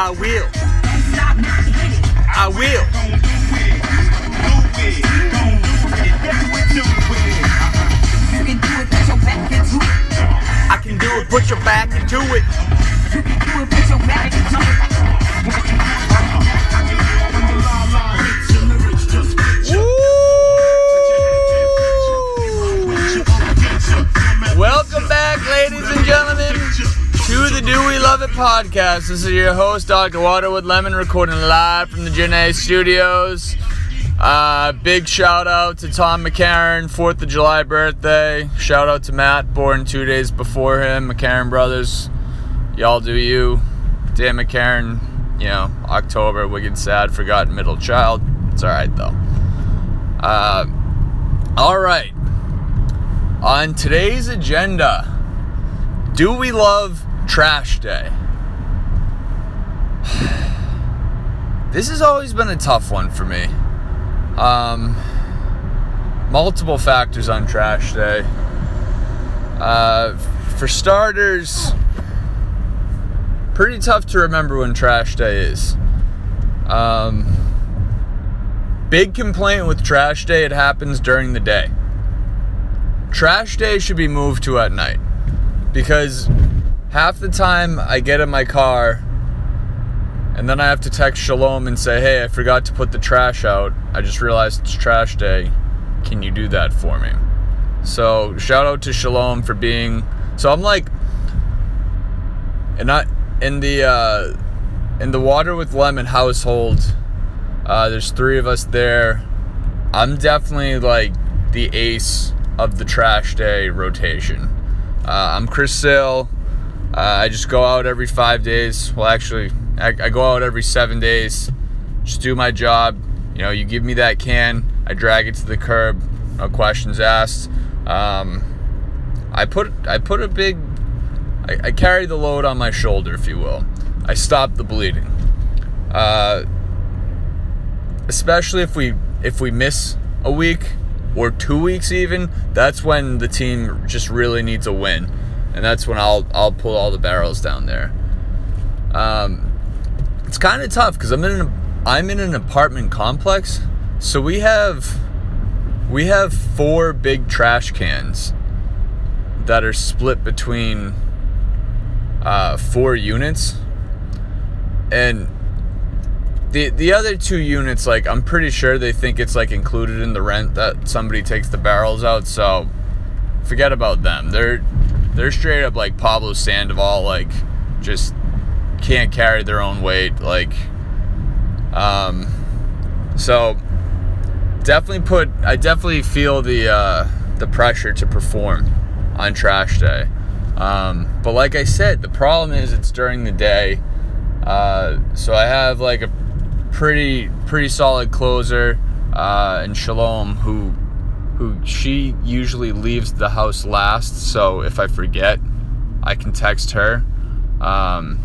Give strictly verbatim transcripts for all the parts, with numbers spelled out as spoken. I will. I will. I can do it, put your back into it. You can do it, put your back into it. Welcome back, ladies and gentlemen, to the Do We Love It podcast. This is your host, Doctor Waterwood Lemon, recording live from the Jinnae Studios. Uh, big shout out to Tom McCarron, fourth of July birthday. Shout out to Matt, born two days before him. McCarron brothers, y'all do you. Dan McCarron, you know, October, wicked sad, forgotten middle child. It's alright though. Uh, alright. On today's agenda, do we love trash day? This has always been a tough one for me. Um, multiple factors on trash day. Uh, for starters, pretty tough to remember when trash day is. Um, big complaint with trash day, it happens during the day. Trash day should be moved to at night, because half the time I get in my car and then I have to text Shalom and say, hey, I forgot to put the trash out. I just realized it's trash day. Can you do that for me? So shout out to Shalom for being... So I'm like... And I, in the uh, in the Water with Lemon household, uh, there's three of us there. I'm definitely like the ace of the trash day rotation. Uh, I'm Chris Sale. Uh, I just go out every five days. Well, actually... I, I go out every seven days, just do my job. You know, you give me that can, I drag it to the curb, no questions asked. Um, I put I put a big, I, I carry the load on my shoulder, if you will. I stop the bleeding, uh, especially if we if we miss a week or two weeks even. That's when the team just really needs a win, and that's when I'll I'll pull all the barrels down there. Um, It's kind of tough because I'm in an I'm in an apartment complex, so we have we have four big trash cans that are split between uh, four units, and the the other two units, like, I'm pretty sure they think it's like included in the rent that somebody takes the barrels out. So forget about them. They're they're straight up like Pablo Sandoval, like, just can't carry their own weight, like, um, so, definitely put, I definitely feel the, uh, the pressure to perform on trash day, um, but like I said, the problem is it's during the day, uh, so I have, like, a pretty, pretty solid closer, uh, in Shalom, who, who, she usually leaves the house last, so if I forget, I can text her. um,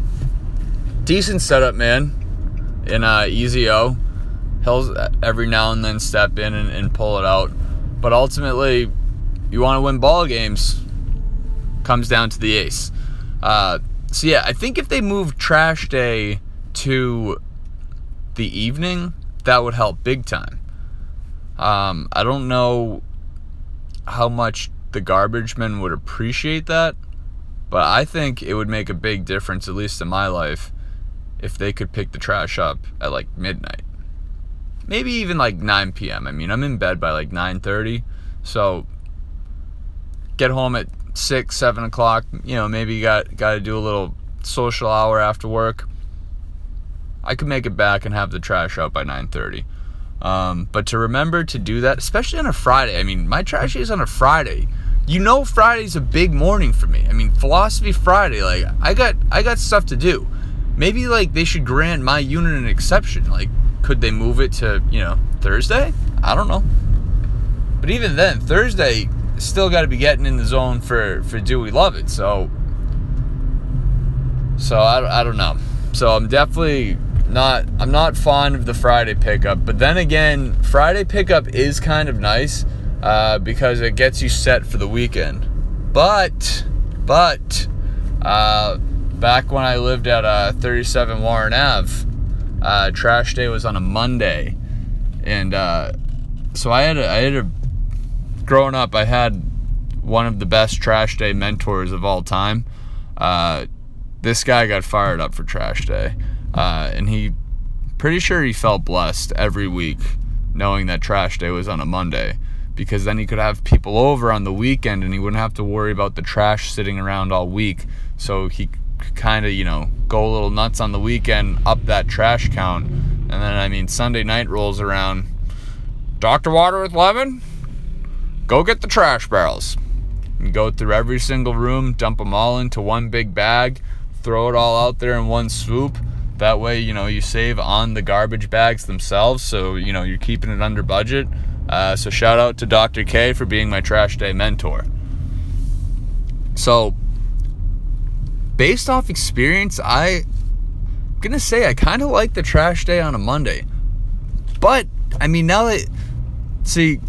Decent setup, man. In uh, E Z O, he'll every now and then step in and, and pull it out. But ultimately, you want to win ball games. Comes down to the ace. Uh, so yeah, I think if they moved trash day to the evening, that would help big time. Um, I don't know how much the garbage men would appreciate that, but I think it would make a big difference, at least in my life, if they could pick the trash up at like midnight, maybe even like nine p.m. I mean, I'm in bed by like nine thirty, so get home at six, seven o'clock. You know, maybe you got got to do a little social hour after work. I could make it back and have the trash out by nine thirty. Um, but to remember to do that, especially on a Friday. I mean, my trash is on a Friday. You know, Friday's a big morning for me. I mean, Philosophy Friday. Like, I got I got stuff to do. Maybe, like, they should grant my unit an exception. Like, could they move it to, you know, Thursday? I don't know. But even then, Thursday, still got to be getting in the zone for, for Do We Love It. So, so I, I don't know. So, I'm definitely not, I'm not fond of the Friday pickup. But then again, Friday pickup is kind of nice uh, because it gets you set for the weekend. But, but, uh... back when I lived at uh, thirty-seven Warren Ave, uh, trash day was on a Monday, and uh, so I had a, I had a growing up I had one of the best trash day mentors of all time. Uh, this guy got fired up for trash day, uh, and he pretty sure he felt blessed every week knowing that trash day was on a Monday, because then he could have people over on the weekend and he wouldn't have to worry about the trash sitting around all week. So he could kind of, you know, go a little nuts on the weekend, up that trash count. And then, I mean, Sunday night rolls around. Doctor Water with Levin, go get the trash barrels. And go through every single room, dump them all into one big bag, throw it all out there in one swoop. That way, you know, you save on the garbage bags themselves. So, you know, you're keeping it under budget. Uh, so shout out to Doctor K for being my trash day mentor. So based off experience, I'm gonna say I kind of like the trash day on a Monday. But I mean, now that, see,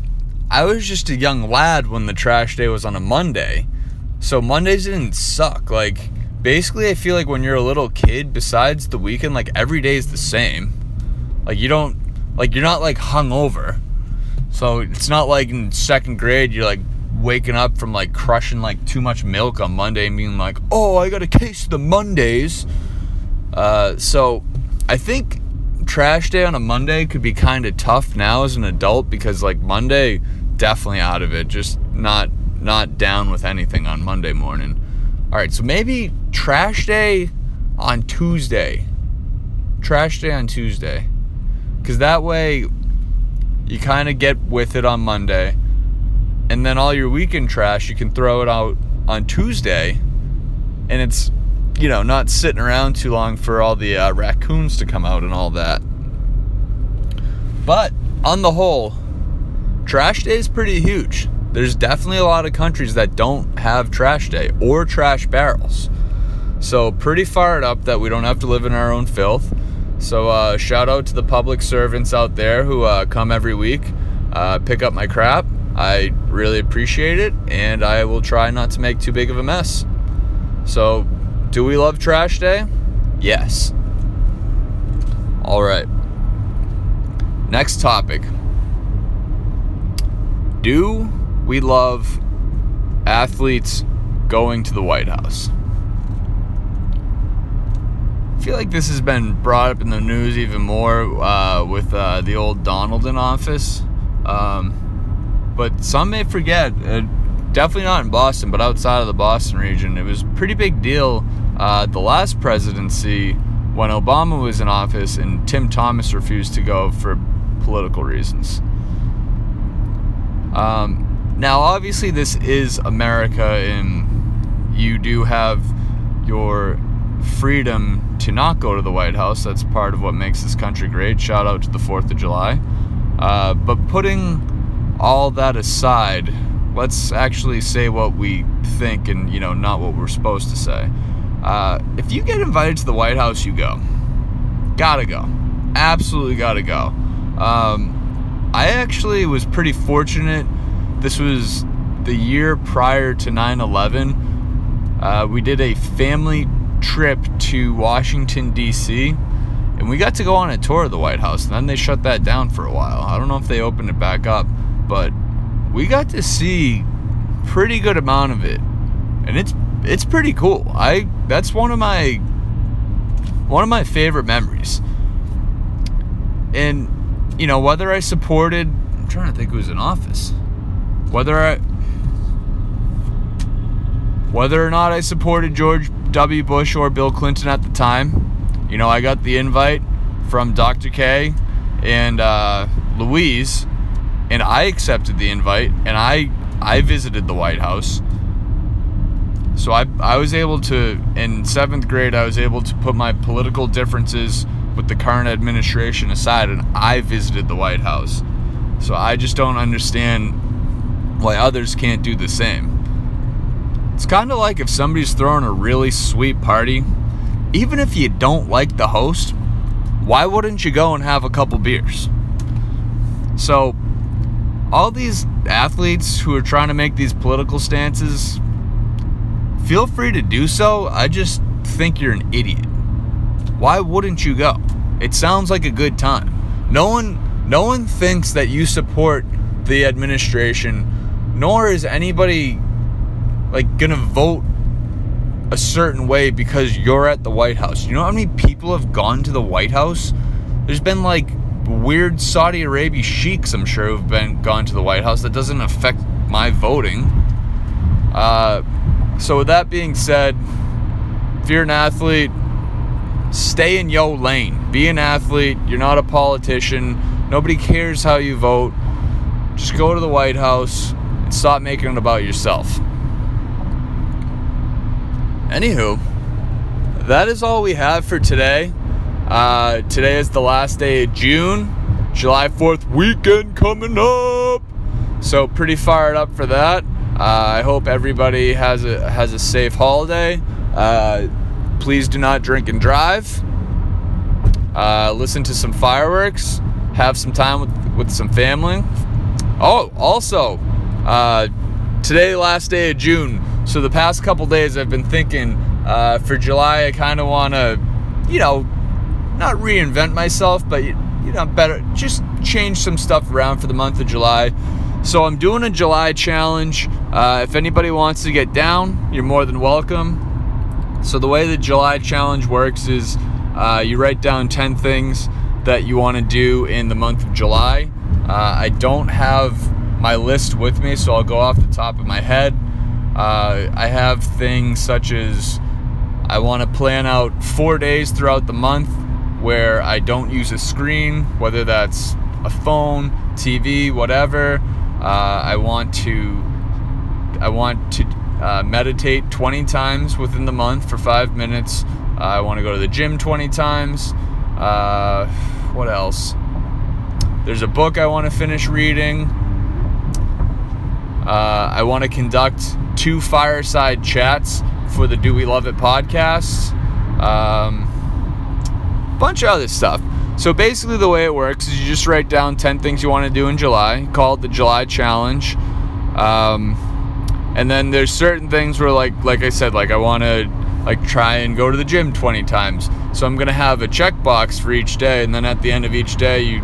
I was just a young lad when the trash day was on a Monday, so Mondays didn't suck. Like, basically, I feel like when you're a little kid, besides the weekend, like every day is the same. Like you don't, like you're not like hungover. So it's not like in second grade you're like waking up from like crushing like too much milk on Monday and being like, oh, I got a case of the Mondays. Uh, so I think trash day on a Monday could be kind of tough now as an adult, because like Monday, definitely out of it. Just not not down with anything on Monday morning. All right, so maybe trash day on Tuesday. Trash day on Tuesday. Because that way you kind of get with it on Monday, and then all your weekend trash, you can throw it out on Tuesday, and it's, you know, not sitting around too long for all the uh, raccoons to come out and all that. But on the whole, trash day is pretty huge. There's definitely a lot of countries that don't have trash day or trash barrels. So pretty fired up that we don't have to live in our own filth. So uh, shout out to the public servants out there who uh, come every week, uh, pick up my crap. I really appreciate it, and I will try not to make too big of a mess. So do we love trash day? Yes. All right. Next topic. Do we love athletes going to the White House? I feel like this has been brought up in the news even more uh, with uh, the old Donald in office. Um, but some may forget, uh, definitely not in Boston, but outside of the Boston region, it was a pretty big deal uh, the last presidency when Obama was in office and Tim Thomas refused to go for political reasons. Um, now, obviously, this is America, and you do have your freedom to not go to the White House. That's part of what makes this country great. Shout out to the fourth of July. Uh, but putting all that aside, let's actually say what we think and, you know, not what we're supposed to say. Uh, if you get invited to the White House, you go. Gotta go. Absolutely gotta go. Um, I actually was pretty fortunate. This was the year prior to nine eleven. Uh, we did a family trip to Washington, D C, and we got to go on a tour of the White House, and then they shut that down for a while. I don't know if they opened it back up, but we got to see pretty good amount of it, and it's it's pretty cool. I that's one of my one of my favorite memories. And, you know, whether I supported, I'm trying to think who was in office, whether I whether or not I supported George W. Bush or Bill Clinton at the time, you know, I got the invite from Doctor K and uh, Louise, and I accepted the invite, and I I visited the White House. So I I was able to, in seventh grade, I was able to put my political differences with the current administration aside, and I visited the White House. So I just don't understand why others can't do the same. It's kind of like if somebody's throwing a really sweet party, even if you don't like the host, why wouldn't you go and have a couple beers? So, all these athletes who are trying to make these political stances, feel free to do so. I just think you're an idiot, why wouldn't you go? It sounds like a good time. No one, no one thinks that you support the administration, nor is anybody like gonna vote a certain way because you're at the White House. You know how many people have gone to the White House? There's been like weird Saudi Arabia sheiks, I'm sure, who've been gone to the White House. That doesn't affect my voting. Uh, so with that being said, if you're an athlete, stay in your lane. Be an athlete. You're not a politician. Nobody cares how you vote. Just go to the White House and stop making it about yourself. Anywho, that is all we have for today. Uh, today is the last day of June. July fourth weekend coming up. So pretty fired up for that. Uh, I hope everybody has a has a safe holiday. Uh, please do not drink and drive. Uh, listen to some fireworks. Have some time with, with some family. Oh, also, uh, today last day of June. So the past couple days I've been thinking uh, for July I kind of want to, you know, not reinvent myself, but you know, better just change some stuff around for the month of July. So I'm doing a July challenge. Uh, if anybody wants to get down, you're more than welcome. So the way the July challenge works is uh, you write down ten things that you want to do in the month of July. Uh, I don't have my list with me, so I'll go off the top of my head. Uh, I have things such as I want to plan out four days throughout the month where I don't use a screen, whether that's a phone, T V, whatever. Uh, I want to I want to uh, meditate twenty times within the month for five minutes. Uh, I want to go to the gym twenty times. Uh, what else? There's a book I want to finish reading. Uh, I want to conduct two fireside chats for the Do We Love It podcast. Um, bunch of other stuff. So basically the way it works is you just write down ten things you want to do in July, call it the July challenge. Um, and then there's certain things where like like I said, like I want to like try and go to the gym twenty times. So I'm going to have a checkbox for each day, and then at the end of each day you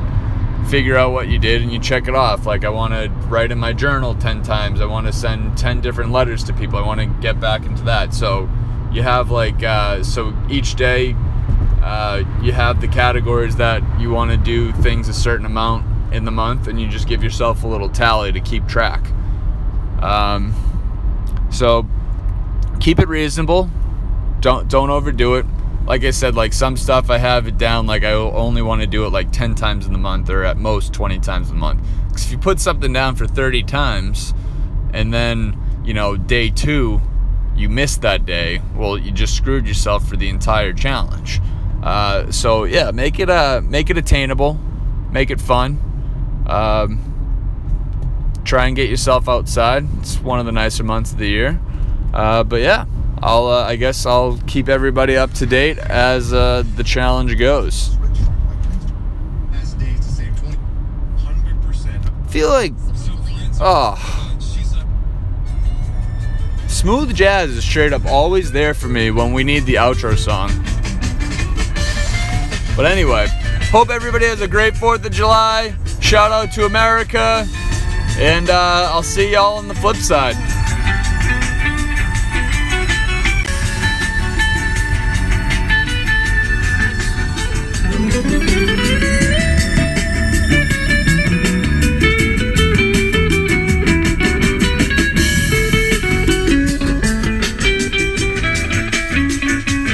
figure out what you did and you check it off. Like I want to write in my journal ten times. I want to send ten different letters to people. I want to get back into that. So you have like uh, so each day uh, you have the categories that you want to do things a certain amount in the month, and you just give yourself a little tally to keep track. Um, so keep it reasonable. Don't don't overdo it. Like I said, like some stuff I have it down, like I only want to do it like ten times in the month, or at most twenty times a month. Because if you put something down for thirty times and then, you know, day two, you missed that day, well, you just screwed yourself for the entire challenge. Uh, so yeah, make it uh, make it attainable, make it fun. Um, try and get yourself outside. It's one of the nicer months of the year. Uh, but yeah. I'll, uh, I guess I'll keep everybody up to date as uh, the challenge goes. I feel like, oh, smooth jazz is straight up always there for me when we need the outro song. But anyway, hope everybody has a great fourth of July. Shout out to America, and uh, I'll see y'all on the flip side.